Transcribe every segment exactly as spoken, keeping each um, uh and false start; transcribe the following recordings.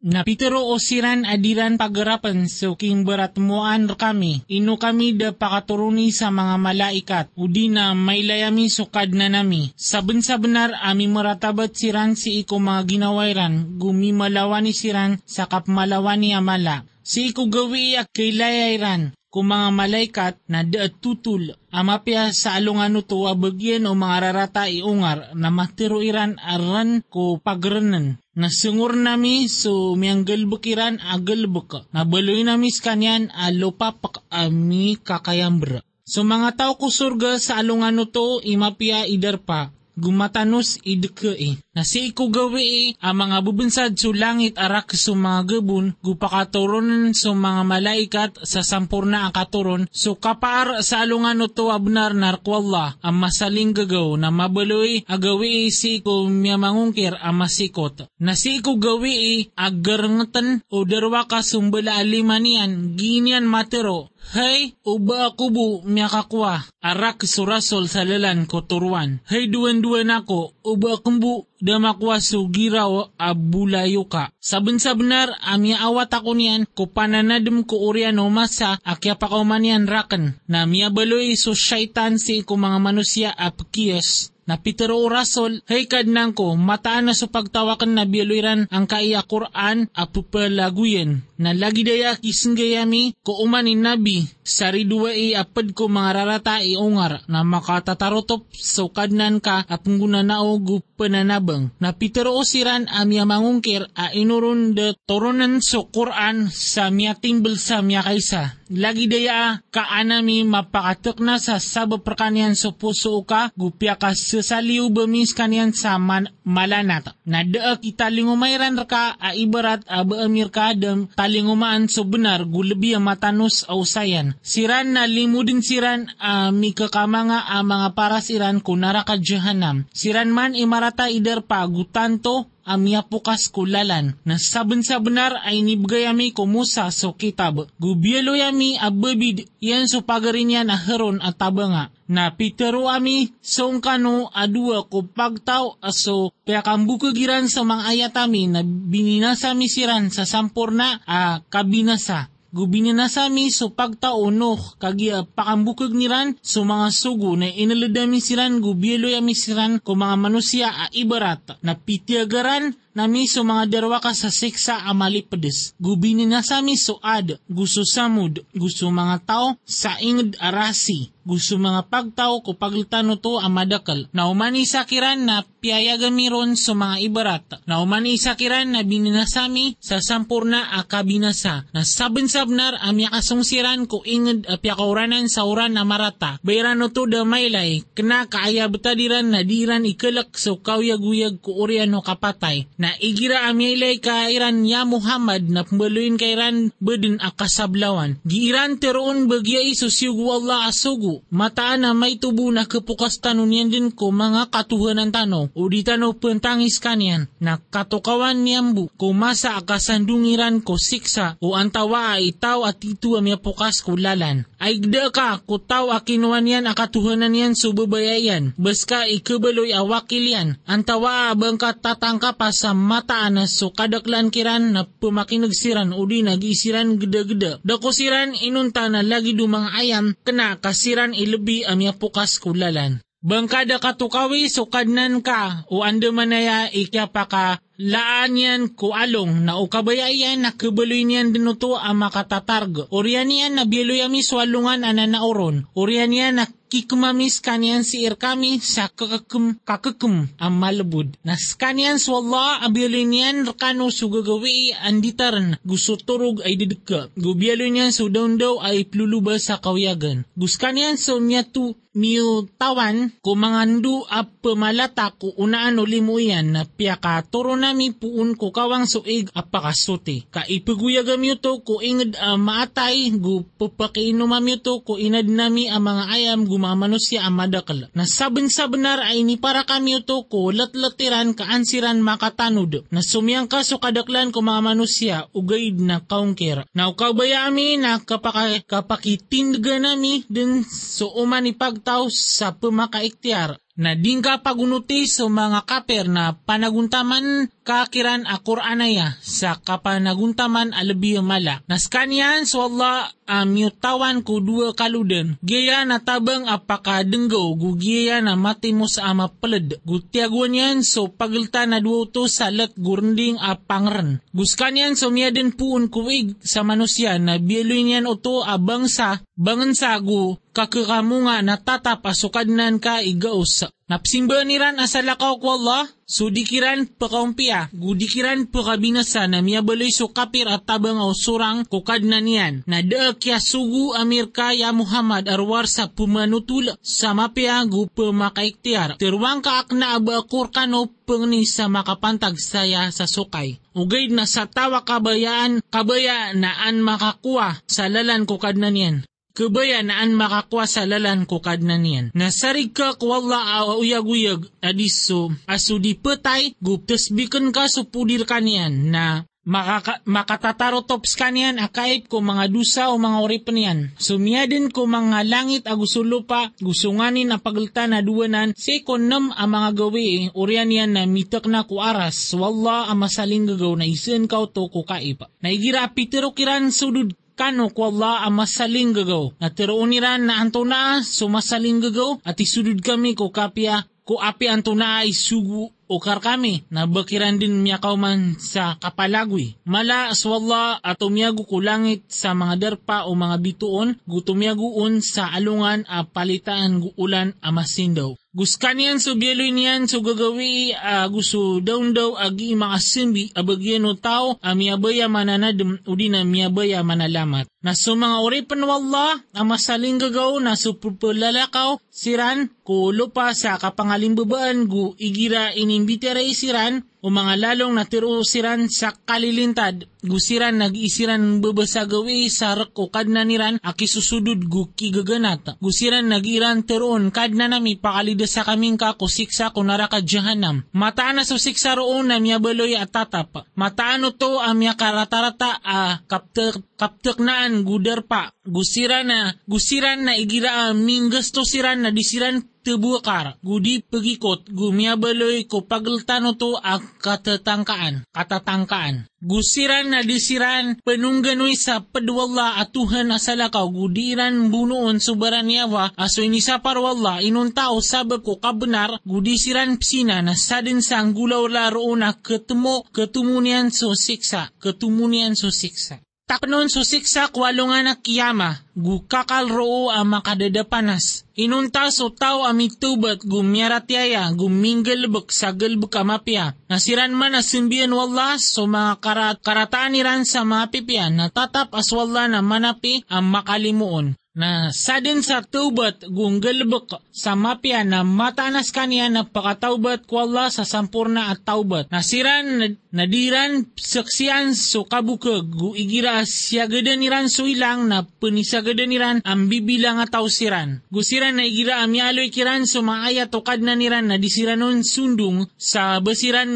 Napitero osiran adiran pagarapan so king beratmoan kami. Ino kami da pakaturuni sa mga malaikat. Udi na may layami sukad na nami. Saben sa benar ami meratabat siran si iko mga ginawairan. Gumi malawani siran sakap malawani amala. Si iko gawi ak kailayairan. Kung mga malaikat na daatutul amapya sa alungano to abagyan o mga rarata iungar na matiruiran aran ko pagranan. Nasungur nami so miyanggal bukiran agal buka. Nabaloy nami skanyan alopapak ami kakayambra. So mga tao ko surga sa alungano to imapia idarpa. Gumatanos idkei. Nasi iku gawi ang mga bubinsad sa langit arak sa mga gabun gupakaturonan sa mga malaikat sa sampurna ang katuron so kapaar sa alungan o to abnar narkwallah ang masaling gagaw na mabaloy agawi si iku miyamangungkir ang masikot. Nasi iku gawi agarngatan o darwaka sumbala alimanian ginian matero. Hay, uba ako bu miyakakwa, arak surasol sa lalan ko turuan. Hay, duwan-duwan ako, uba akong bu, damakwa sugiraw abulayo ka. Sabun-sabunar, amya awat ako niyan, kupananadam ko urian o masa, akya pa ko man yan rakan. Na miya baloy so syaitan si ko mga manusia apkiyos. Na pitero urasol, hay kadnang ko, mataan na so pagtawakan na biluiran ang kaiya Quran apupalaguyen. Na lagi daya kisenggayami, ko umanin nabi, saridua i apad ko mga rarata iungar, na makatatarotop so kadnan ka at nguna na o gupananabang. Na pitero usiran amya mangungkir, a inurun de toronan so Quran sa miya timbal sa miya kaysa. Lagi daya kaanami mapakatok na sa sabaperkanian so puso ka, gupya ka sasaliw bamis kanyan sa man, malanat. Na da kitalingumayran raka a ibarat a baamir ka adam talingumaan so benar gulabi ang matanos au sayan. Siran na limudin siran a mikakamanga a mga parasiran kunara ka jahanam. Siran man imarata idar pa gutanto amya pukas kulalan. Na saben sa benar ay nibgayami kumusa so kitab. Gubielo yami a babid yan so pagarin yan a heron at tabanga. Na pitero ami song kano adua ko pagtaw aso pakakambukagiran sa mga ayatami na bininasami siran sa sampurna a kabinasa. Gubininasami so pagtaw no kagia pakambukag niran so mga sugo na inaladami siran gubiloy ami siran ko mga manusia a ibarat. Na pitiagaran nami so mga darwaka sa siksa amali pedes. Gubininasami so ad gusto samud gusto mga tao sa inged arasi. Gusto mga pagtao ko paglitano to amadakal. Naumani sakiran na piyayagamiron sa mga ibarat. Naumani sakiran na bininasami sa sampurna akabinasa. Na sabensabnar amyakasong siran ko inged apyakauranan sa uran na marata. Bayrano to damaylay kena kaayabtadiran na diran ikalak sa kawyaguyag ko oriano kapatay. Na igira amyaylay kairan ya Muhammad na pumbaluin kairan bedin akasablawan. Giiran teroon bagya isusyugu Allah asugu. Mataan na may tubo na kapukas tanong niyan din ko mga katuhanan tanong o di tanong pentangis kanyan na katokawan niyambu ko masa akasandungiran ko siksa o antawa ay tao at ito ang yapukas ko lalan. Ay gda ka ko tao akinuan yan akatuhanan yan subabayayan baska ikabaloy awakil yan antawa abang katatangka pa sa mataan na so kadaklan kiran na pumakinagsiran o di nagisiran gda-gda. Dakusiran inunta na lagi dumang ayam kena kasiran ilabi amya pukas kulalan. Bangkada katukawi so kadnan ka o andamanaya ikyapa ka laan yan ko along na ukabayayan na kabaloy niyan dinuto ang makatatarg. Orian yan na biloyami swalungan ananauron. Orian yan na kikumamis kanyan si irkami sa kakakum kakakum ang malabud. Nas kanyan swalla abiloy niyan rakano sugagawi anditaran gusto turog ay didika. Gubialoy niyan so daun daw ay pluluba sa kawiyagan. Guskanyan so niya tu miu tawan kumangandu ap pemalata ko unaan ulimuyan na piyakaturunan mi puun ko kawang suig apakasuti. Kaipaguyagam yu to ko inged uh, maatay gupapakiinumam yu to ko inad nami ang mga ayam gumamanosya ang madakal. Na sabin-sabinar ay ni para kami yu to ko latlatiran kaansiran makatanud. Na sumiyang kaso kadaklan ko mga manosya ugaid na kaungkir. Na ukabayami na kapaka, kapakitindaga nami din so umanipagtaw sa pumakaiktiar. Na dingka pagunuti sa mga kaper na panaguntaman kakiran a Qur'anaya sa kapanaguntaman alabi mala. Naskanian swalla amyutawan ko dua kaluden. Gaya na tabang apakadenggo gugiya na matimos ama peled. Gutiaguanyan so pagelta na dua uto salat gurnding a pangren. Guskanian so miaden puun kuig sa manusia na bieluinyan uto a bangsa bangensa gu kakiramu nga natatap asukadnan ka igaos. Napsimbaniran asalakaw ko Allah, sudikiran pakaumpiya, gudikiran pakabinasa na miyabaloy sukapir at tabang o surang kukadnan yan. Nadaak ya sugu amirka ya Muhammad arwar sa pumanutul sa mapiya gu pamakaiktiar. Terwang kaakna abakurkan o pengni sa makapantag saya sa sukay. Ugaid na sa tawa kabayaan, kabaya naan makakuha sa lalan kukadnan yan. Kebayanaan makakuha sa lalan kukadnan yan. Nasarig ka kuwala auyag-uyag adiso aso di petay guptes bikin ka supudir kanian na makaka, makatatarotops kanian akaib ko mga dusa o mga oripen yan. Sumiadin ko mga langit agusulupa gusunganin apageltan na duwanan sekonem ang mga gawi orian yan na mitak na kuaras wala ang masaling gagaw na isin ka o to kukaib. Naigira pitirukiran sudud kano ko Allah ang masaling gagaw. Natirooniran na antona sumasaling gagaw at isudod kami ko kapya ko api antona isugu okar kami. Nabakiran din miya kauman sa kapalagwi. Mala aswallah at umiyago ko langit sa mga darpa o mga bituon gutumiyagoon sa alungan a palitaan guulan amasindaw. Guskanian so bieloy niyan so gagawi uh, gusto daun daw agi mga simbi abagyan o tao uh, miyabaya mananadem o di na miyabaya manalamat. Na so mga oripan wala ang masaling gagaw na so pupulalakaw siran ko lupa sa kapangalimbabaan gu igira inimbiteray siran o mga lalong natiro siran sa kalilintad gu siran nag-isiran babasagawi sa rako kadnaniran akisusudod gu kigaganat. Gu siran nagiran teroon kadnanami pakalilintad sa kaming ka kusiksa kunara ka jahanam. Mataan na susiksa roon na miyabaloy at tatap. Mataan o to ang miyakaratarata a kaptek, kapteknaan gudar pa. Gusiran na, gusiran na igira aming gasto siran na disiran tebukar. Gudi pagikot, gumiyabaloy ko pageltano to ang katatangkaan. Katatangkaan. Gusiran na disiran penungganoy sa pedwala at Tuhan asalakaw gudiran bunuon subaran yawa aso inisapar wala inuntao sabab ko kabenar gudisiran psina na sadin sang gulaw laroon na ketemo ketumunian so siksa ketumunian so siksa. Taknon so siksa kwalungan na kiyama gukakal roo ang makadadapanas. Inuntas o tao amitubat gumyaratiaya guminggalbek sa galbek amapia. Nasiran man asimbian wala so mga karat, karataan niran sa mga pipian na tatap aswala na manapi ang makalimuon. Na sadin sa tubat gunggalbek sa mapia na mataanas kaniya na pakataubat ko Allah sa sampurna at taubat. Nasiran nadiran saksian so kabukag guigira siagadaniran so ilang na punisyagadaniran ang bibilang at tausiran. Gusiran na igira amyaloy kiran so maaya tokad na niran na disiranon sundung sa basiran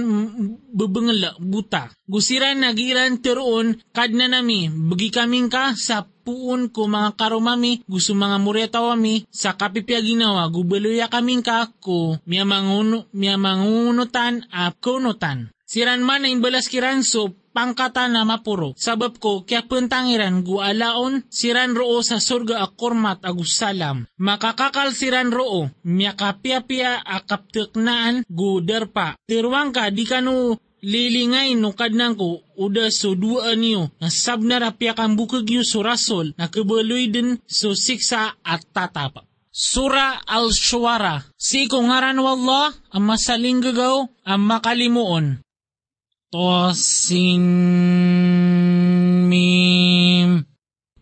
bebengel buta. Gusiran nagiran teroon kadna nami bagi kaming ka sa puun ko mga karomami gusto mga muretawami sa kapipya ginawa gubaloya kaming ka ko miyamanguno, miyamangunutan at kunutan. Siran man na imbalas kiran so pangkata na mapuro. Sabab ko, kaya puntangiran gualaon, siran roo sa surga akormat agusalam. Makakakal siran roo, miyakapia-pia akapteknaan guderpa. Tirwang ka, di ka no lilingay no kadnang ko, uda so duaan niyo. Nasabnar apiakang bukag yu so rasol, nakabaloy din so siksa at tatapa. Sura Al-Shuara. Si kungaran wallah, ang masaling gagaw, ang makalimuon. Tosin mim.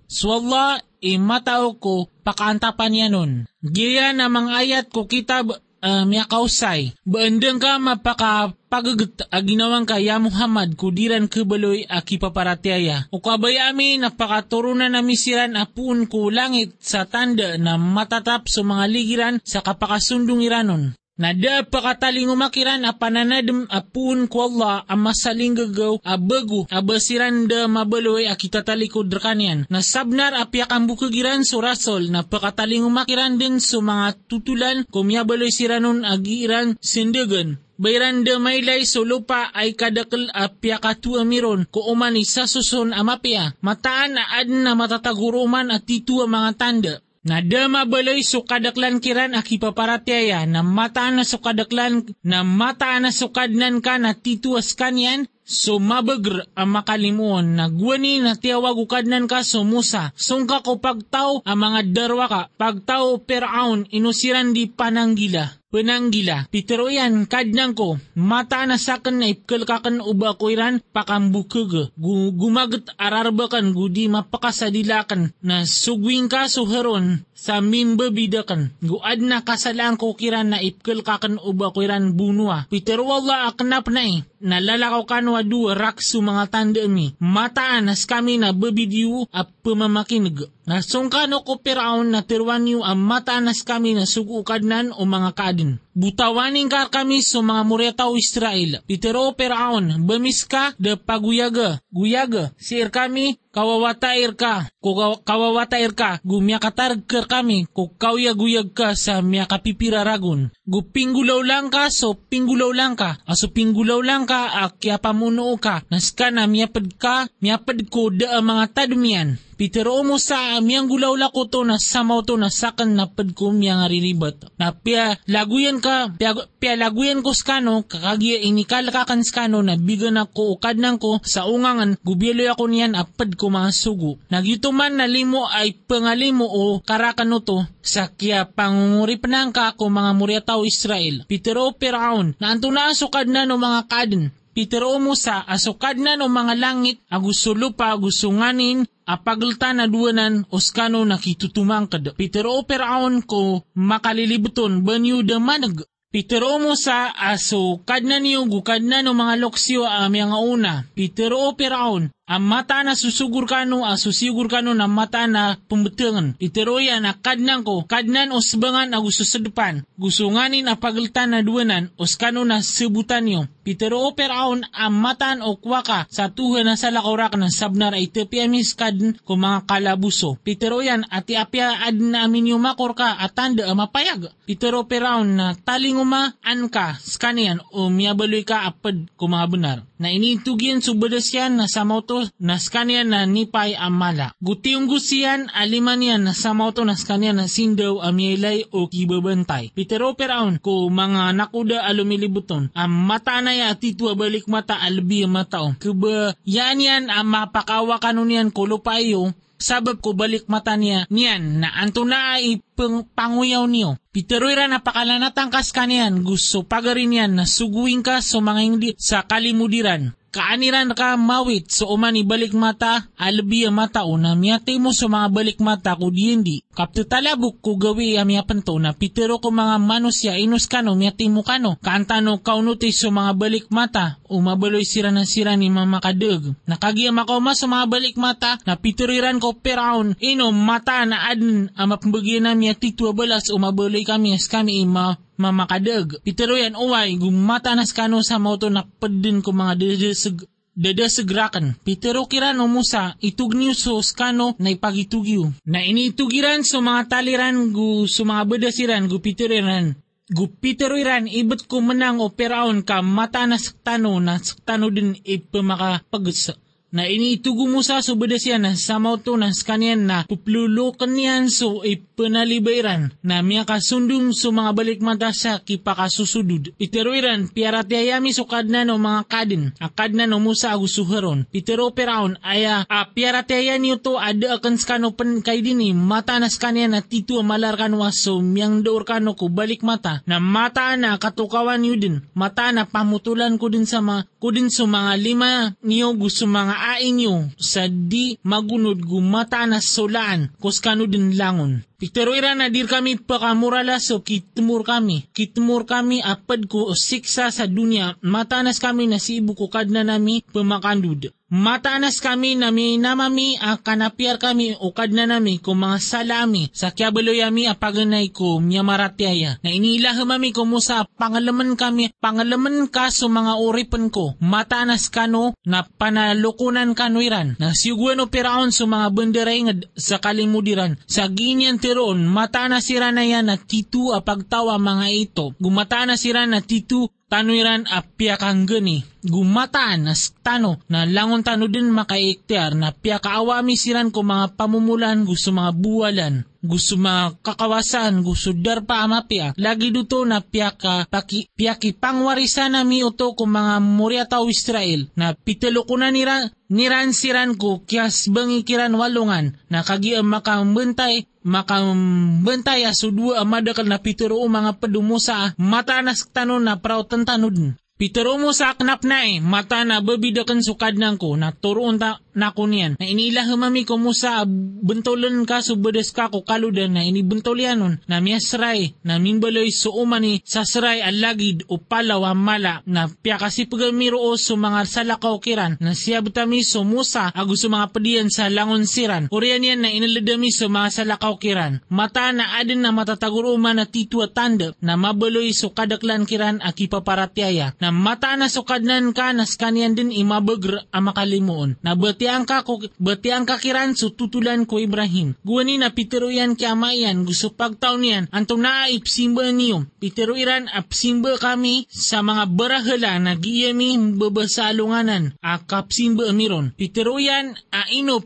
Swalla, imatao ko, pakaantapan niya nun. Gaya na mga ayat ko kitab uh, miya kausay. Baandang ka mapakapagat aginawang ka ya Muhammad kudiran kebaloy akipaparatiaya. O kabayami napakaturunan na misiran apun ko langit sa tanda na matatap sa mga ligiran sa kapakasundong iranon. Nada pakataling umakiran apananadem apun ko Allah ang masaling gagaw abagu abasiran da mabaloy akitatalikod rakanian. Nasabnar apiak ang bukagiran so rasol na pakataling umakiran din so mga tutulan kumyabaloy siranon agiran sindagan. Bayranda maylay sulupa ay kadakil apiakatua miron ko uman isasusun amapia. Mataan aad na matataguruman at titua mga tanda. Nadama baloy sukadaklan kiran akipaparatiaya na mataan na sukadaklan na mataan na sukadnan ka na tituas kanyan sumabagr ang makalimuon na guwani na tiyawag ukadnan ka sumusa. Sungka ko pagtaw ang mga darwa ka pagtaw peraon inusiran di pananggila. Pananggila, piteroyan kadnan ko mataan na sakin na ipkalkakan uba ko iran pakambukag gumagat ararbakan gudi mapakasadilakan na sugwing ka suheron sa mimbabidakan guad na kasalaan ko kiran na ipkalkakan uba ko iran bunua. Pitero wala aknap na eh nalalakaw kanwa duwa raksu mga tanda mi mataan as kami na babidiw at pamamakinig. Nasungkano ko peraon na tirwan niyo ang mataanas kami na sugukadnan o mga kadin. Butawaning ka kami sa mga muretaw Israel. Pitero peraon, bamis ka da paguyaga. Guyaga, sir kami, kawawatair ka. Kung kawawatair ka, gumiyakatarg ka kami. Kung kawiyaguyag ka sa miyakapipiraragun. Gupinggulaw lang ka, so pinggulaw lang ka. Aso pinggulaw lang ka, akya pamuno ka. Naska na miyapad ka, miyapad ko da mga tadumian. Pitero mo sa amiyang gulaw lako to na samaw to na sakan na padkum yang arilibat. Na pia laguyan ka, pia, pia laguyan ko skano, kakagia inikalakakan skano na bigan ako ukadnan ko sa ungangan, gubyelo ako niyan apad ko mga sugo. Nagyutuman na limo ay pangalimo o karakano to, sa kya pangungurip na ka ko mga muriataw Israel. Pitero peraon, na antunas ukadnan o mga kadin. Pitero mo sa asukadnan o mga langit, agusulupa agusunganin, apagulta na duwanan oskano nakitutumangkad. Pitero peraon ko makalilibuton banyu damanag. Pitero mo sa aso kadnan niyo gukadnan o mga loksyo amyang una. Pitero peraon ang mata na susugur kano aso sigur kano na mata na pumbetengan. Pitero yan na kadnan ko kadnan osbangan a gususedepan. Gusunganin apagulta na duwanan oskano na sebutan niyo. Pitero peraon ang matan o kwaka sa tuha na sa lakorak ng sabnar ay tepiamis kadin kung mga kalabuso. Pitero yan ati apya ad na amin yung makorka at tanda mapayag. Pitero peraon na talinguma anka skanian o miyabaloy ka apad kung mga benar. Na initugin subadas yan na samauto na skanian na nipay amala. Gutiyong gusiyan aliman yan na samauto na skanian na sindaw amyelay o kibabantay. Pitero peraon kung mga nakuda alumilibuton ang mata at ito abalik mata albi ang matao. Kuba yan yan ang mapakawa kanunian ko lupayo sabab ko balik mata niya niyan na anto na ay panguyaw niyo. Piteroira na pakalanatang kas kanian gusto pagarin yan na suguin ka sa mga hindi sa kalimudiran. Kaaniran ka mawit so uman ibalik mata albi ang matao na miyate mo sa mga balik mata ko diindi. Kapto talabok ko gawi ang mga panto na pitero ko mga manusya inus kano miyate mo kano. Kaantano kaunuti sa mga balik mata o mabaloy sira na sira ni mga makadag. Nakagiyam ako mas sa mga balik mata na pituriran ko peraon ino mata na adin ang mapambagyan na miyate twelve o mabaloy kami as kami ima mamakadag. Pitero yan uway gumata na skano sa moto na padin ko mga dadasag, dadasagrakan. Pitero kiran umusa itugniw so skano na ipagitugyo. Na initugiran so mga taliran gu so mga badasiran gu piteroiran. Gu piteroiran ibet ko menang o peraon ka mata na saktano na saktano din ipamakapagsa. Na initugo mo sa subadas yan na samaw to na skanian na puplulokan yan so ipanalibayran na miya kasundum so mga balik mata sa kipakasusudud. Piteroiran piaratayami so kadnan o mga kadin. Akadnan o musa agusuheron. Pitero peraon aya a piaratayan niyo to ada akan skano pen kay dini mata na skanian na titu amalarkan waso miyang daurkano ko balik mata na mata na katukawan niyo din. Mata na pamutulan ko din sa mga kudin so mga lima niyo gusto mga ainyo sa di magunod gumata na solaan kuskano din langon. Piteroira na dir kami pakamurala so kitmur kami. Kitmur kami apad ko siksa sa dunia. Matanas kami na si ibu kukad na nami pamakandud. Matanas kami na may namami a kanapiyar kami ukad na nami kung mga salami. Sa kyabaloyami apaganay ko miyamaratyaya. Na inilahemami kumusa pangalaman kami. Pangalaman ka sa mga uripan ko. Matanas kano na panalukunan kanuiran. Na siyugwano peraon sa mga banderengad sa kalimudiran. Sa ginyan roon, mata na sira na yan na titu apagtawa mga ito. Gumata na sira na titu Tanuiran apiakang geni, gumataan as tano na langon tano din makaiktiyar na piakaawami siran ko mga pamumulan gusto mga buwalan, gusto mga kakawasan, gusto darpa amapia. Lagi duto na piaka paki, piaki pangwarisan nami uto ko mga muriataw Israel na pitelo ko na niran, niran siran ko kias bangikiran walungan na kagi ang makambentay, makambentay asudwa amadakal na pitero mga pedumusa mata nas tano na prautan tanod. Pitero mo sa aknap na eh, mata na babidakan sukad nang ko, na turoon ta na ko niyan. Na inilahumami ko mo sa bentolan ka subadas ka ko kaludan na inibentolianon, na miyasray, na mimbaloy suumani, sasray alagid o palaw amala, na piyakasi pagamiro sa mga salakaw kiran, na siya butami sumusa, agus mga padiyan sa langon siran. Oriyan yan na inaladami sa mga salakaw kiran. Mata na adin na matataguruma na titwa tanda, na mabaloy sukadaklan kiran akipaparatiaya, na mata na sukadnan ka nas kanian din imabagr ang makalimuon. Na batiang ka, batiang ka kiran su tutulan ko Ibrahim. Guwani na pitero yan kiamayan, gusto pagtaon yan, antong naa ipsimba niyo. Pitero iran apsimba kami sa mga barahala na giyami babasalunganan. Akapsimba miron. Pitero yan ainop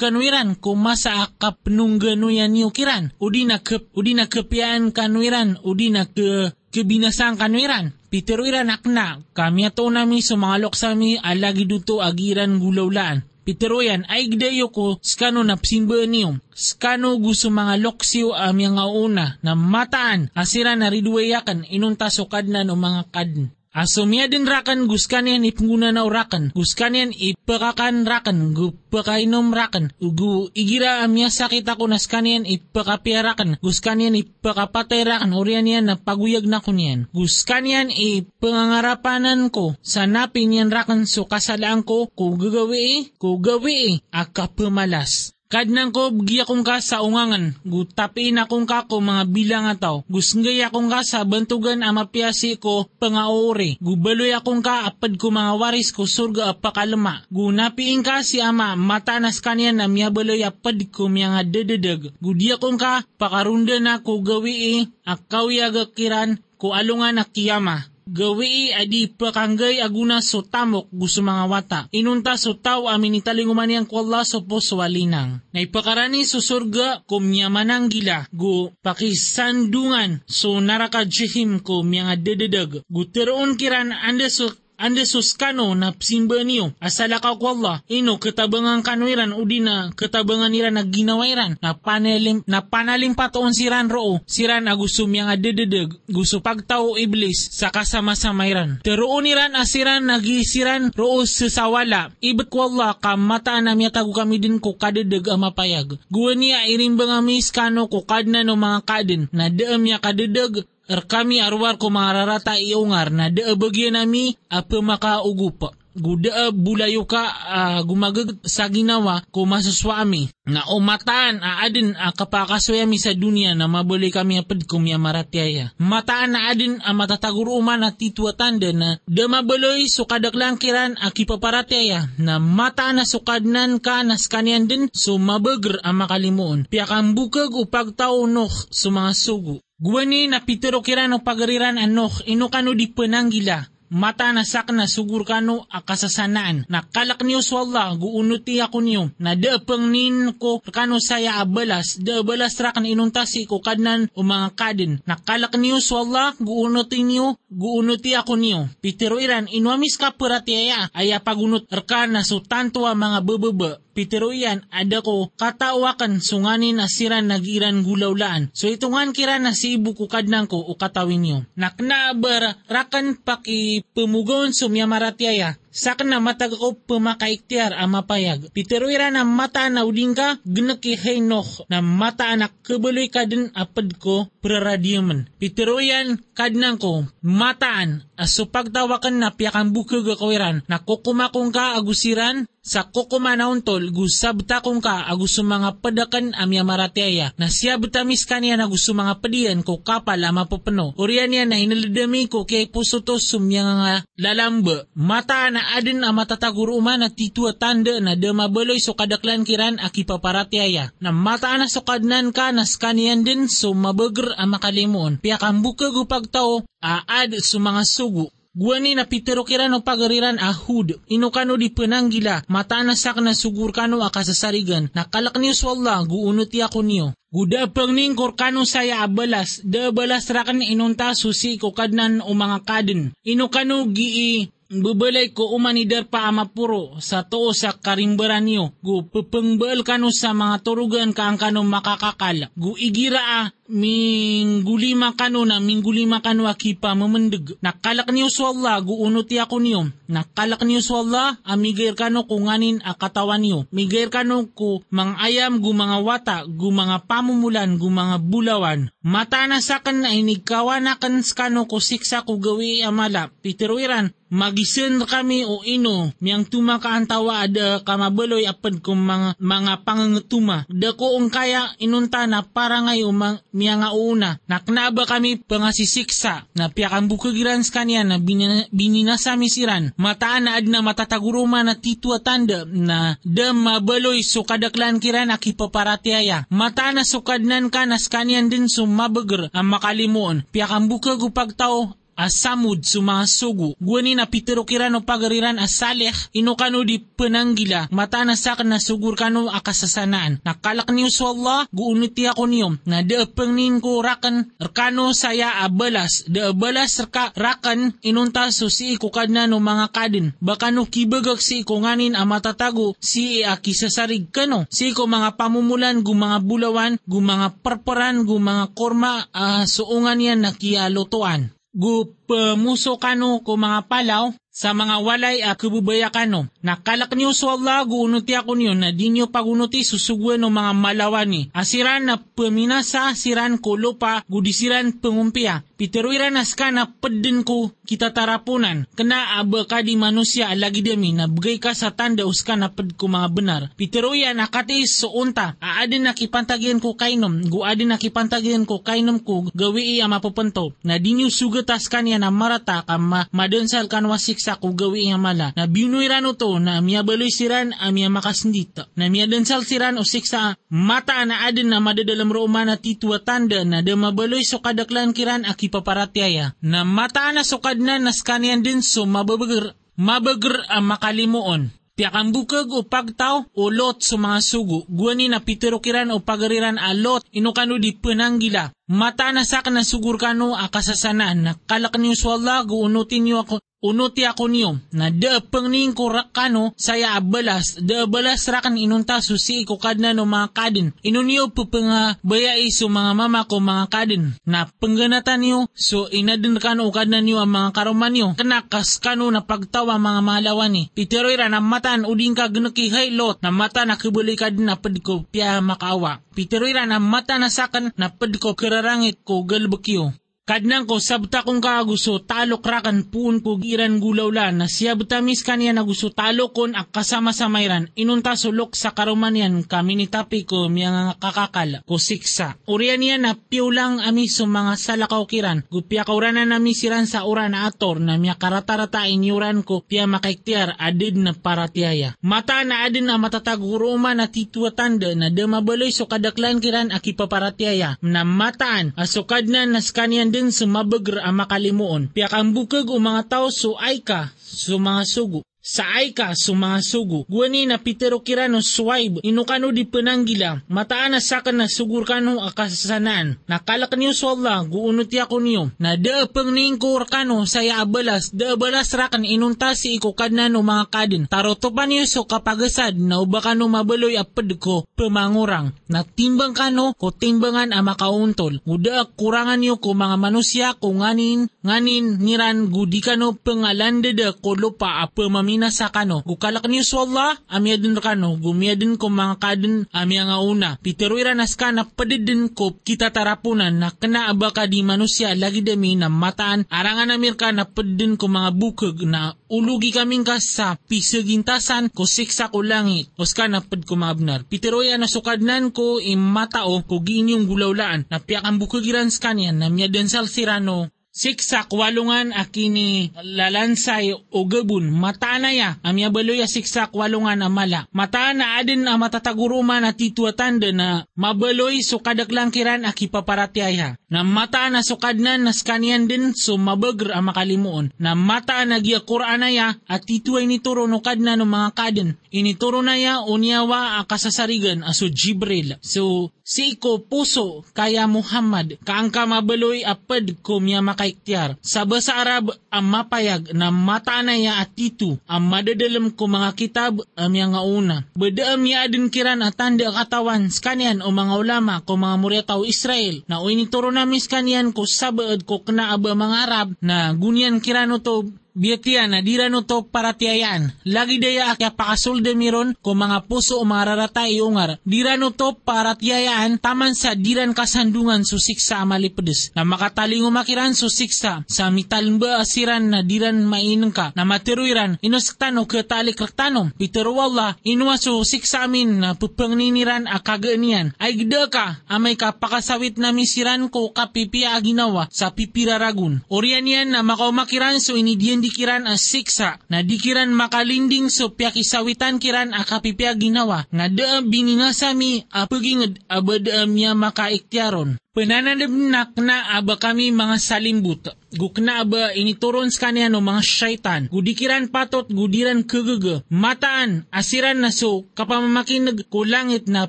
kanwiran kumasa akap nung ganuyan niyo kiran. Udi na kep, udi na kepian kanwiran, udi na ke, kebinasang kanwiran. Pitero iran akna, kami ato nami sa mga loksami alagi duto agiran gulawlaan. Pitero yan, ay gdayo ko, skano napsimba niyo. Skano gusto mga loksiyo amyang auna, na mataan, asiran na riduwayakan, inunta sukadnan o mga kadn. Asumya din rakan, guskan yan ipunguna na rakan, guskan yan ipakakan rakan, gupakainom rakan, ugu igira amya sakit ako na skan yan ipakapirakan, guskan yan ipakapatay rakan, orian yan na paguyag na ko niyan. Guskan yan ipangangarapanan ko, sanapin yan rakan so kasalaan ko, kugawi, kugawi, akapamalas. Kadnang ko, bagya kong ka sa ungangan, gutapiin akong ka ko mga bilang ataw, gusngay akong ka sa bantugan amapiyasi ko pangaore, gubaloy akong ka apad ko mga waris ko surga apakalama, gunapiin ka si ama matanas kanya na miyabaloy apad ko mga dadadag, gudiya kong ka pakarunda na ko gawi akawiyagakiran ko alungan na kiyama. Gawi adi pakanggay aguna so tamok gusto mga wata. Inunta so tao amin italinguman niyang ko Allah so po so walinang. Naipakarani so surga ko miyamanang gila. Gu pakisandungan so naraka jihim ko miyang adedadag. Gu teroon kiran anda so Ande suskano na psimba niyo, asalakaw ko Allah, ino katabangan kanwiran udi na katabangan nila na ginawairan, na panelim, na panalimpatoon siran roo, siran agusum yang adededag, gusto pagtao iblis, sa kasama-samairan. Teroon niran asiran nagisiran roo sesawala, ibet ko Allah, kamataan na miyatago kami din ko kadedag amapayag. Guwa niya irimbang amis kano ko kadna no mga kadin, na deem niya kadedag, Er kami arwar ko mararata iungar na dea bagya nami apa makaugupa. Guda bulayo ka uh, gumagag sa ginawa ko masuswami. Na umataan aadin a kapakaswami sa dunia na mabali kami apad ko miya maratyaya. Mataan aadin a matataguruma na tituatanda na damabaloy sukadak lang kiran a kipaparatyaya. Na mataan na sukadnan ka na skanian din sumabagr a makalimuon. Piyakang bukag upag taunok sumasugu. Guwani na pitero kirano pagariran anok, inukano di penanggila, mata na sakna sugur kano akasasanaan. Nakalak niyo swalla, guunuti ako niyo, na deapangnin ko kano saya abalas, deabalas rakan inuntasi ko kadnan o mga kadin. Nakalak niyo swalla, guunuti niyo, guunuti ako niyo. Pitero iran, inuamis ka peratiaya, aya pagunut erkana so tantua mga bebebe. Pitero iyan, ada ko katawakan sunganin asiran nagiran gulaulaan. So itungan kiran na si ibu kukadnang ko o katawin niyo. Nakna barakan paki pemugon sumya maratyaya. Sakna matag ko pumakaiktiar amapayag. Pitero iran na mata na udingka gneki henok na mata anak kebeloy kadin apad ko preradiuman. Pitero iyan kadnang ko mataan aso pagtawakan na piyakang bukag kawiran na kukumakong ka agusiran sa kukumanaontol gusabta kong ka aguso mga padakan amya maratyaya na siya betamis kanya na gusto mga padian ko kapal ama papano. Orian yan na inaladami ko kaya pusotos sumya nga lalamba. Mata na adin ang matataguruma na titua tanda na damabaloy so kadaklan kiran akipaparatyaya. Na mataan na sukadnan ka na skanian din so mabagr ang makalimuon. Piyakang bukag upagtao aad so mga sugu. Guani na pitero kiran o pagariran ahud. Inukano di penanggila, matanasak na sugur kano akasasarigan. Nakalak niyo sa Allah, guunot yako niyo. Gudapang ning korkano saya abalas, dabalas rakan inunta susi kokadnan o mga kaden. Inukano gii, bubalay ko umanidar pa amapuro sa too sa karimbaran niyo. Gu pepengbaal kano sa mga turugan kaang kano makakakal. Gu igira a. Minggulima kano na minggulima kano akipa memendig. Nakalak niyo sa Allah, guunot yako niyo. Nakalak niyo sa Allah, amigir kano kunganin akatawan niyo. Migir kano ko mang ayam gu mga wata, gu mga pamumulan, gu mga bulawan. Mata na sakan na inigkawanakan skano ko siksa ko gawi amala. Pitiruiran, magisen kami o ino, miyang tumakaantawa ada kamabaloy apad kong mga, mga pangangatuma. Dako ang kaya inunta na para ngayo mang miya nga una, naknaba kami pangasisiksa, na piyakang bukagiran skanya na binina, bininasamisiran, mataan na ad na matataguruma na titua tanda, na dam mabaloy sukadaklan kiran akipaparatiaya, mataan na sukadnan ka na skanyan din sumabagar ang makalimoon, piyakang bukag upagtao, asamud sumasugu. Guwani na pitero kiran o pagariran asaleh. Inukano di penanggila. Mata na sak na sugur kano akasasanaan. Nakalak niyo sa Allah. Guuniti ako niyo. Na deapengnin ko rakan. Erkano saya abalas. Deabalas raka rakan. Inunta so si ikukadna no mga kadin. Bakano kibagak si ikunganin amatatago. Si akisasarig kano. Si iku mga pamumulan. Gu mga bulawan. Gu mga perperan. Gu mga korma. Uh, suungan yan na kialotoan. Gu pemuso kano ko mga palaw sa mga walay at kububaya kano. Nakalak niyo sa Allah, guunuti ako niyo na di niyo pagunuti susuguan ng mga malawani. Asiran na paminasa, siran ko lupa, gudisiran pengumpia. Piteruiran askan na pedin ko kita tarapunan. Kena abaka di manusia lagi demi na bagay ka sa tanda uskan na ped ko mga benar. Piteruiran akatis so unta, aadin nakipantagian ko kainom, guadin nakipantagian ko kainom ko gawi iya mapapento. Na di niyo sugatas ka niya na marata ka ma, madensal kanwa siksa ko gawi ang mala. Na binuiran o to na miyabaloy siran ang miya makasindita. Na miyadensal siran o siksa mata na adin na madadalam rooma na titua tanda na damabaloy so kadaklan kiran akipaparatiaya. Na mata na sukad na naskanyan din so mababagar, mabagar ang makalimuon. Piyakang bukag o pagtaw o lot sa mga sugo. Guwani na piterokiran o pagariran a lot. Inukano di penanggila. Mata na sak na sugur kano akasasanaan. Nakalak niyo sa Allah, guunutin niyo ako. Unuti ako niyo, na deapengnin ko rakano, saya abalas, deabalas rakan inunta susi ikukadna no mga kadin. Inu niyo pupangabayai so mga mama ko mga kadin. Na pengganatan niyo, so inadin rakano ukadna niyo ang mga karuman niyo. Kanakas kano na pagtawa mga malawani. Piteroira na matan uding ka genuki hay lot, na mata na kibulikad na pedko pia makawa. Piteroira na mata na sakan na pedko kerarangit ko galbekyo. Kadnang ko sabta kong kaaguso talok rakan puun ko giran gulawla na siya butamis kanya naguso talokon ak kasama sa mayran inunta sulok sa karumanian kami ni tapi ko miyang kakakal ko siksa. Urian yan na piulang ami so mga salakaw kiran gupia kauranan nami siran sa uran na ator na miya karata-rata inyuran ko pia makaiktiar adid na paratiaya. Mata na adin na matataguruma na titua tanda na damabaloy so kadaklan kiran akipaparatiaya na mataan asukad na naskanyan din sumabagar ang makalimuon. Piyakang bukag o mga tao so ay ka, so mga sugo. Sa ay ka, so mga sugo. Guwani na pitero kirano swipe, inukano di penanggila, mataan na sakan na sugur kano akasasanaan. Nakalak niyo sa Allah, guunot yako niyo, na deapengning ko rakano saya abalas, deabalas rakan inunta si ikukadna no mga kadin. Tarotopan niyo so kapagasad, na ubakano mabaloy apad ko, pemangurang. Natimbang kano, ko timbangan ang makauntol. Uda kurangan niyo ko mga manusia, ko nganin, nganin, niran, gudikano, pengalandada, ko lupa, apamamina sa kano. Gukalak niyo sa Allah, amiyadin rakano, gumiyadin ko mga kadin, amiyang auna. Piteruira naska na padidin ko, kita tarapunan, na kena abaka di manusia, lagi dami na mataan, arangan amirka na padidin ko mga bukag, na ulugi kaming ka sa pisagintasan, ko siksa ko langit, oska na pad ko maabnar. Piteruira nasukadnan ko, imatao ko gin yung gulawlaan na piyak ang bukagiran sa kanya na miya densal sirano Siksak walungan akini lalansay o gabun matanaya amya baloya siksak walungan amala matana adin a matataguruman at tituatanda na mabaloy sukadak langkiran aki paparatiaya na matana sukadnan na skanian din so mabagr ang makalimuon na matana giya Quranaya at tituay nituro no kadna no mga kadin inituro naya unyawa a kasasarigan aso Jibril so siko puso kaya Muhammad kaangka mabaloy apad ko miya maka Kaiktiar. Sa basa Arab ang mapayag na matanaya at titu ang madadalam ko mga kitab ang mga una. Badaam ya adin kiran at tanda katawan skanian o mga ulama ko mga muryataw Israel na uinituro namin skanian ko sabaad ko knaab ang mga Arab na gunian kiran otob. Biyatian na dirano to para tiayaan. Lagi daya akya pakasulde miron ko mga puso o mararata iungar. Dirano to para tiayaan taman sa diran kasandungan susiksa amalipedes. Na makataling umakiran susiksa sa mitalmba asiran na diran mainengka. Na materuiran inusaktano ketalik rektanom. Piterwallah inwa susiksa amin na pupangniniran akaganian. Ay gda ka amay kapakasawit na misiran ko kapipia aginawa sa pipiraragun. Orianian na makaumakiran so inidian dikiran a siksa na dikiran makalinding so piakisawitan kiran a kapipia ginawa nga daam biningasami a pagingad abadaam niya makaiktiaron. Penanadabnak na aba kami mga salimbut. Gukna aba inituron skanian o mga syaitan. Gudikiran patot, gudiran kagaga. Mataan, asiran na so, kapamamakinag kulangit na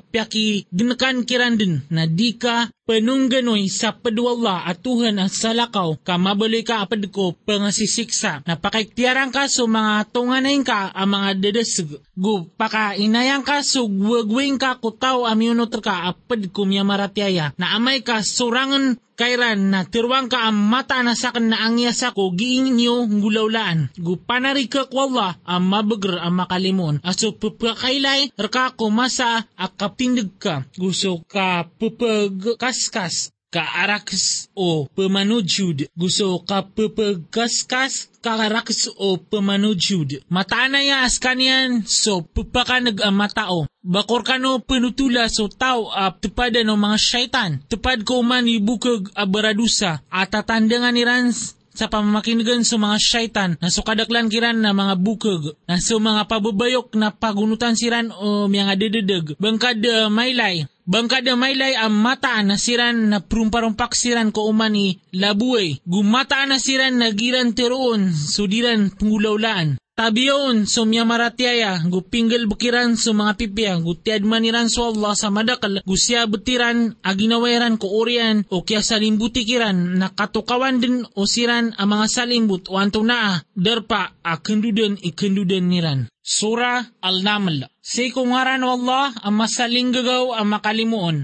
piyaki ginakan kiran din. Na di ka penungganoy sa paduwala at Tuhan at salakaw. Kamabaloy ka apad ko pangasisiksa. Napakaiktiaran ka so mga tunganayin ka ang mga dadasig. Gupakainayang ka so guwagwing ka kutaw amyunotor ka apad kumyamaratyaya. Na amay ka surangan kairan na tirwang ka ang mata na sakin na angyasa ko giing niyo ngulaulaan. Gupanarikak wala ang mabagr ang makalimon. Aso pupakailay raka kumasa akatindig ka. Gusto ka pupagkaskas ka araks o pamanujud. Gusto ka pupagkaskas kakaraks o pamanujud. Matanaya askanian so pupakanag ang matao. Bakor ka no penutula so tao ap tupada no mga syaitan. Tupad ko man ibukag abaradusa at tatandangan ni Rans sa pamamakinugan sa so mga syaitan na sukadaklan kiran na mga bukag na so mga pababayok na pagunutan siran o mga dededag bangkad uh, maylay bangkada maylay ang mataan na siran na prumparumpak siran ko umani labuay gumataan na siran na giran teroon sudiran pangulaulaan tabiyon sumya maratiaya gupinggel bukiran sa mga pipiya gutiad maniran sa Allah sa madakal gusya betiran aginaweran ko orian o kya salimbutikiran nakatukawan din o siran ang mga salimbut o antuna derpa akenduden ikenduden niran. Surah Al-Naml. Sikungaran wallah ang masaling gagaw ang makalimuon.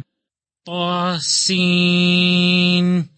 Tasin.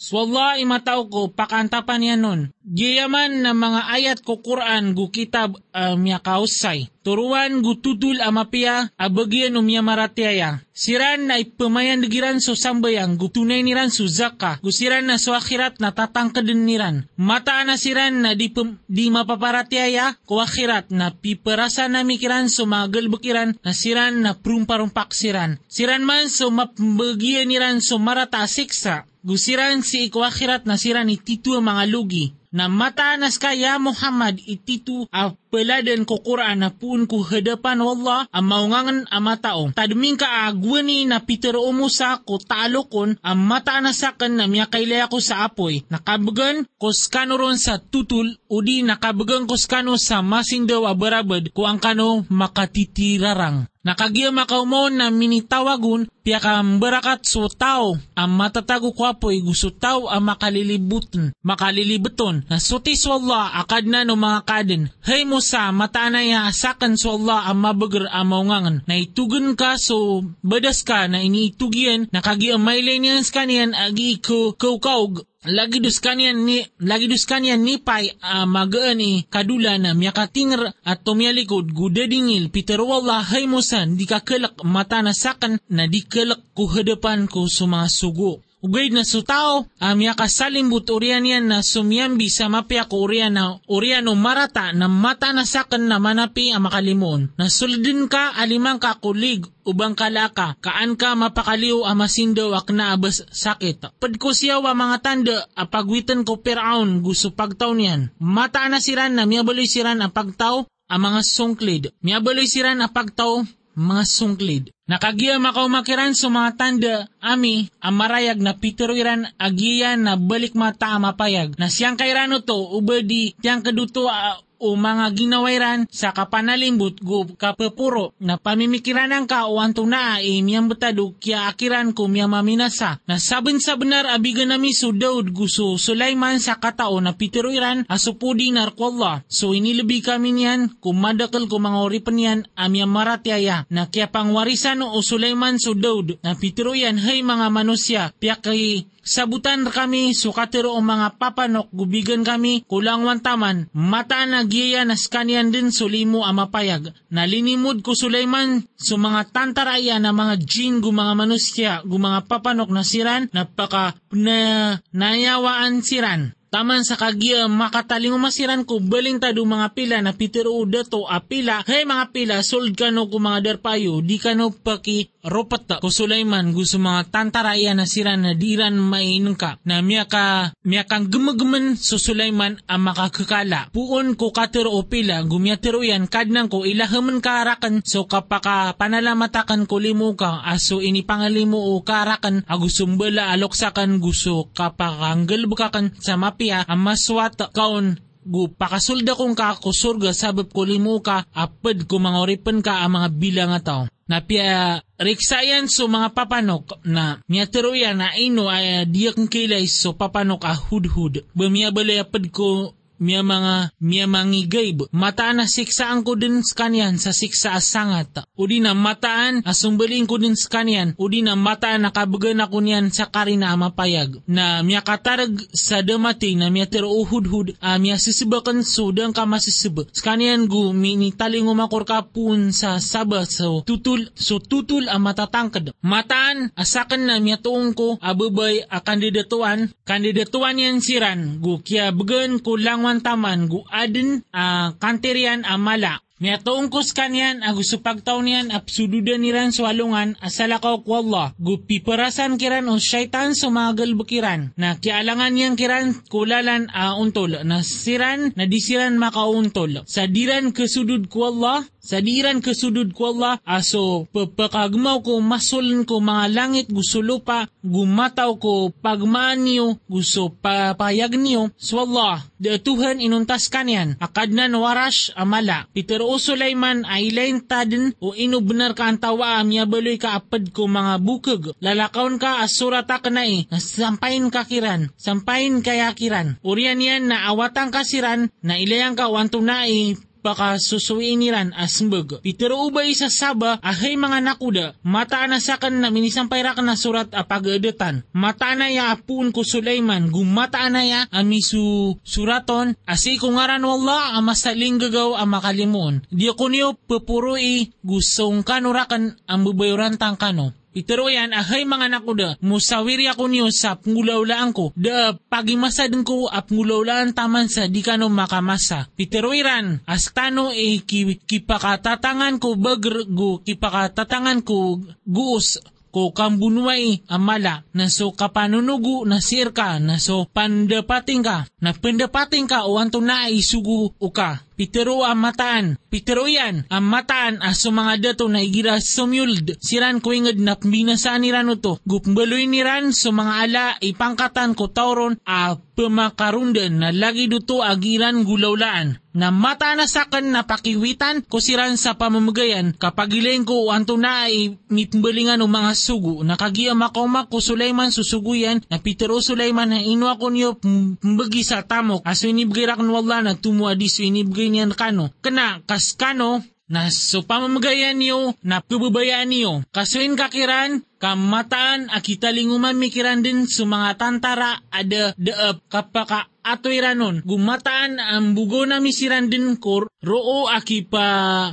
Swalla imataw ko pakantapan yan nun. Giyaman na mga ayat ko Quran gu kitab uh, miya kausay. Turuan gu tutul amapiya abagyan umiya maratiaya. Siran na ipamayan digiran so sambayang gu tunay niran so zaka. Gu siran na so akhirat na tatangkaden niran. Mataan na siran na di, pum, di mapaparatiaya ko akhirat na piperasa na mikiran so magalbukiran na siran na prumparumpak siran. Siran man so mapabagyan niran so marata siksa. Gusiran si ikwakirat na siran ititu ang mga lugi. Na mataanas kaya Muhammad ititu ang peladan ko Quran na puun ko hadapan wallah ang maungangan ang mataong. Taduming ka agwani na pitero umusa ko taalokon ang mataanasakan na miyakailaya ko sa apoy. Nakabagan ko skanoron sa tutul o di nakabagan ko skano sa masingdaw abarabad ko ang kano makatitirarang. Nakagiyam akaumon na minitawagun piyakang barakat so tao ang matatago ko apoy gusto tao ang makalilibuton makalilibuton na sutis wallah akad na no mga kadin hey Musa matanaya asakan so Allah ang mabagar ang maungangan na itugan ka so badas ka na iniitugian nakagiyam mailay niyan skanian agi ko kaukawg lagi duskanian ni lagi duskanian ni pay uh, magaan ni kadula na miyakatingr at tumiyalikod gudadingil Peter wallah hay Musan di kakelak matanasakan na di kelak kuhadapan ko sumasugo. Ugay na sutaw, amya kasalimbut urian yan na sumyambi sa mapya ko urian na urian o marata na mata na sakan na manapi ang makalimon. Nasulidin ka alimang kakulig ubang kalaka, kaan ka mapakaliw amasindo wak na abas sakit. Padko siyaw ang mga tanda apagwitan ko peraon gusto pagtaw niyan. Mata na siran na miyabaloy siran ang pagtaw ang mga sungklid. Miyabaloy siran ang pagtaw mga sungklid. Nakagiyam ako makiran sa mga tanda, ami, amarayag na pitiruiran, agiyan na balik mata mapayag. Na siyang kairano to, ubedi, siyang kaduto uh, o mga ginawairan sa kapanalimbut go kapapuro. Na pamimikiranan ka o antuna ay miyang batado, kya akiran ko miyang maminasa. Na sabin-sabinar abigan nami so Daud gusto Sulaiman sa katao na pitiruiran, asupudi narkwallah. So inilibi kami niyan, kumadakal ko mga oripan niyan, amiyang maratyaya, na kya pangwarisan o Sulaiman so Daud na pitiruyan hay mga manusia piak kay sabutan kami sukatero o mga papanok gubigan kami kulang wantaman mata na giya na skanian din sulimo ang mapayag na linimod ko Sulaiman so mga tantaraya na mga jin gu mga manusia gu mga papanok na siran napaka na nayawaan siran. Taman sa kagia makataling umasiran ko balintad o mga pila na pitiro dato a pila. Hey mga pila, sold ka no kung mga darpayo, di ka no pakiropata. Ko Sulaiman gusto mga tantaraya na siran na diran mainong ka. Na miya ka, miya kang gumagaman so Sulaiman ang makakakala. Puon ko katero o pila, gumiyatero yan, kadnang ko ilahaman ka harakan. So kapaka panalamatakan ko limo ka, aso inipangalimo o karakan. Agusumbala aloksakan gusto kapakanggal bukakan sa map piya ang maswata kaon gu pakasulda kong kakusurga sabab ko limu ka apad ko mga oripan ka ang mga bilang ataw. Na piya riksayan so mga papanok na miyatiruya na ino ay diyakong kilay so papanok ahudhud. Bamiyabalay apad ko miya mga miya mangigaib mataan na siksaan ko din skanyan sa siksa asangat o di na mataan asumbaling ko din skanyan o di na mataan nakabagan ako niyan sa karina mapayag na miya katarag sa damati na miya tiro uhudhud a miya sisibakan sudang ka masisib skanyan gu minitaling umakor ka pun sa saba so tutul so tutul ang matatangkad mataan asakan na miya tuong ko ababay a kandidatuan kandidatuan yan siran gu kya bagan ko lang taman guadin uh, kanterian amala. May atungkos kanyan, agusto pagtaw niyan, absududan niran swalungan, asalakaw ko Allah. Gupiparasan kiran o syaitan sumagal bukiran. Na kialangan niyang kiran, kulalan a uh, untol. Na siran, na disiran makauntol. Sadiran kesudud ko Allah, sadiran kesudud ko Allah. Aso, papakagmaw ko, masulin ko mga langit, gusto lupa, gumataw ko, pagmaan niyo, gusto papayag niyo. Swallah, de Tuhan inuntas kanyan. Akadnan warash amala. Pitero o Sulaiman ay ilayin tadin o inubnar ka ang tawa amya baloy ka apad ko mga bukag. Lalakaon ka asurata ka na eh. Sampain ka kiran. Sampain kaya kiran. Urian yan na awatang kasiran na ilayang ka wanto na eh. Baka susuwiin niran asmbag. Pitero ubay sa Saba, ahay mga nakuda, mataan na sakan na minisampayrakan na surat apagadetan. Mataan na ya apun ko Sulaiman, gumataan na ya amisu suraton, asi kung aran wala ang masaling gagaw ang makalimun. Di ako niyo papurui, gustong kanurakan ang bubayuran tangkano. Itero yan, ahay mga nakuda, musawiri ako niyo sa pangulaulaan ko. Da, pagimasa din ko, at pangulaulaan taman sa di ka no makamasa. Itero yan, astano e kipakatatangan ko bagrgo, kipakatatangan ko guus. Ko kambunuay amala na so kapanunugu na sirka na so pandapating ka na pandapating ka o anto na isugu uka pitero ang mataan pitero yan ang mataan aso mga dato na igira sumyuld siran ko ingad na pambinasaan niran to gupmbaloy niran so mga ala ipangkatan ko tauron a pemakarundan na lagi duto agiran gulaulaan na mata na sakan na pakiwitan ko siran sa pamamagayan kapag ilayin ko anto na ay mitmbalingan o mga sugu nakagiyam ako mako Sulaiman susuguyan na pitero Sulaiman na inwa ko niyo mbagi sa tamok aso inibgirak wala na tumuadi so inibgay niyan kano kena kaskano na so pamamagayan niyo na pububayaan niyo kasuin kakiran kamataan akitaling umamikiran din sa mga tantara ada deep kapaka atoy ranon gumataan ang bugo na misiran din kor roo a kipa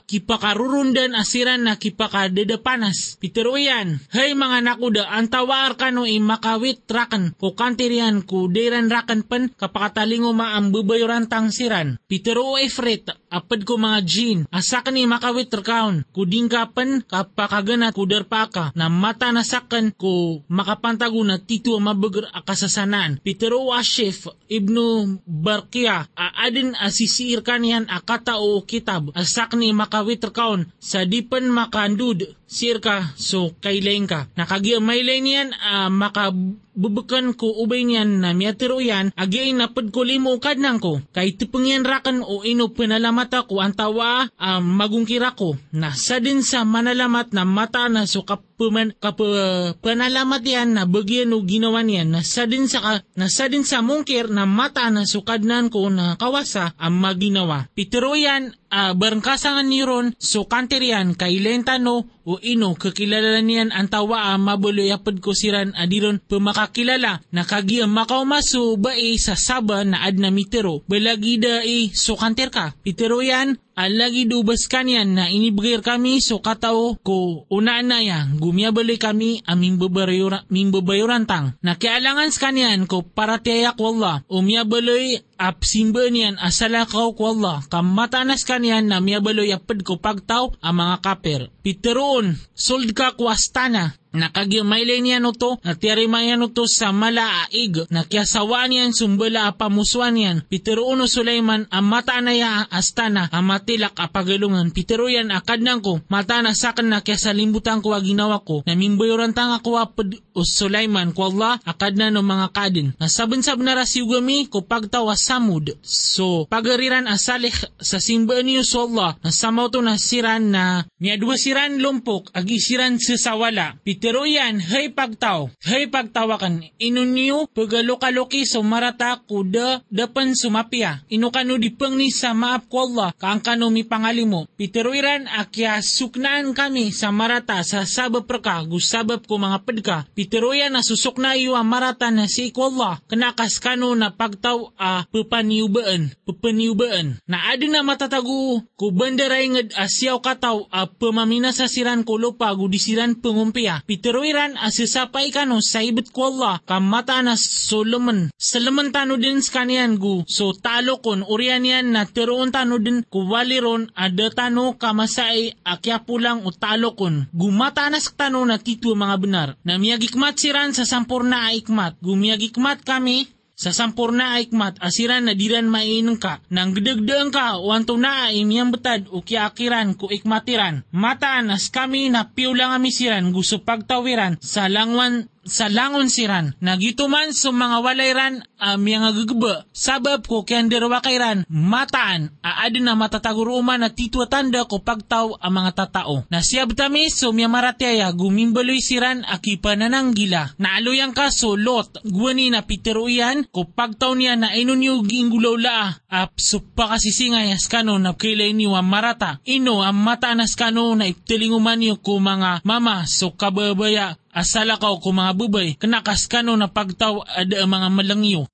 kipakarurundan asiran na kipakadadapanas. Pitero iyan, hay mga nakuda, ang tawar kano ay makawit rakan ko kantirian ko deran rakan pan kapakatalingo maambubayoran tang siran. Pitero efret, apad ko mga jin, asakan ni makawit rakaon kuding kapan kapakaganat kudarpaka na mata nasakan ko makapantago na tito mabagar akasasanan. Pitero ashef, ibn Barkia aadin asisir kanian akata o kitab asak ni makawit rekaon sa dipan makandud sirka so kailain ka. Nakagiamay lain yan, uh, makabubukan ko ubay niyan na miyatiro yan, again napad ko limo kadnang ko. Kahit tupangyan rakan o ino pinalamata ko ang tawa uh, magungkira ko. Na sa din sa manalamat na mata na so kapuman, kapanalamat yan na bagyan o ginawa niyan. Na sa din sa, na sa din sa mungkir na mata na so kadnan ko na kawasa ang maginawa. Pitiro yan, Uh, barangkasangan ni Ron, so kanterian kay Lentano o ino kakilala niyan ang tawa mabuloyapad ko siran adiron pumakakilala nakagi ang makaumaso bae sa saba na adna mitero balagida e so kanter ka pitero yan alagi dubas kanyan na inibigir kami so katao ko unaan na yan gumiabali kami aming babayuran tang nakialangan kanyan ko para tiyak wala umiabali apsimba niyan asalakaw ko wala kamatanas kanyan na miabaloy apad ko pagtaw ang mga kaper piteroon sold ka kwastana nakagimay niyan oto, natiarimay niyan oto sa malaaig, nakiasawaan niyan sumbala apamuswan niyan. Pitero uno Sulaiman, ang mata na ya astana, ang matilak apagalungan. Pitero yan, akad nang ko, mata na sakin na kaya salimbutan ko aginawa ko, na mimbayoran tanga ko apad o Sulaiman, ko Allah, akad na no mga kadin. Nasabensab na rasyugami, ko pagtawa samud. So, pagariran asalih sa simbaan niyo sa Allah, nasamaw to na siran na, niya dua siran lumpok, agisiran sa sawala. Pitero yan, hay pagtaw, hay pagtawakan, inuniyo, pagalokaloki so marata kuda, dapan sumapia, inukano dipang ni sa maap ko Allah, kaangkano mi pangalimo. Pitero iran, akya suknaan kami sa marata sa sabab perka, gusabab ko mga pedka. Pitero yan, nasusok na iyo ang marata na si ko Allah, kanakas kano na pagtaw a pupaniubaan, pupaniubaan. Na adin na matatago, kubandaray ngad asyaw kataw a pamamina sa siran ko lupa, gudisiran pengumpia. Pitero iran asisapay kano sa ibit ko Allah kamata na Solomon. Solomon tano din skanian gu. So talo kon urian yan na teroon tano din kuwaliron ada tano kamasay akya pulang o talo kon. Gumata na tano na tito mga benar. Na miyagikmat siran sa sampurna aikmat. Gumiyagikmat kami sa sampurna aikmat asiran na diran maineng ka nang gedegdeeng ka wanto na imyang betad o kiakiran ku ikmatiran mataanas kami na piulang amisiran gusto pagtawiran sa langwan sa langon siran nagituman sa mga walairan um, yang agagaba sabab ko kianderwa kairan mataan aadin na matataguruman na titwa tanda ko pagtaw ang mga tatao nasiyab tami so miyamaratyaya gumimbaloy siran akipa na nanggila naaluyang kaso lot guwani na piteruyan ko pagtaw niya na inunyo ginggulaw laa ap supakasisingay askano na kailay niyo ang marata ino ang mataan askano na iptilinguman niyo ko mga mama so kababaya asala ka o kumabubay, kanakas ka no na pagtaw ada mga malangyo.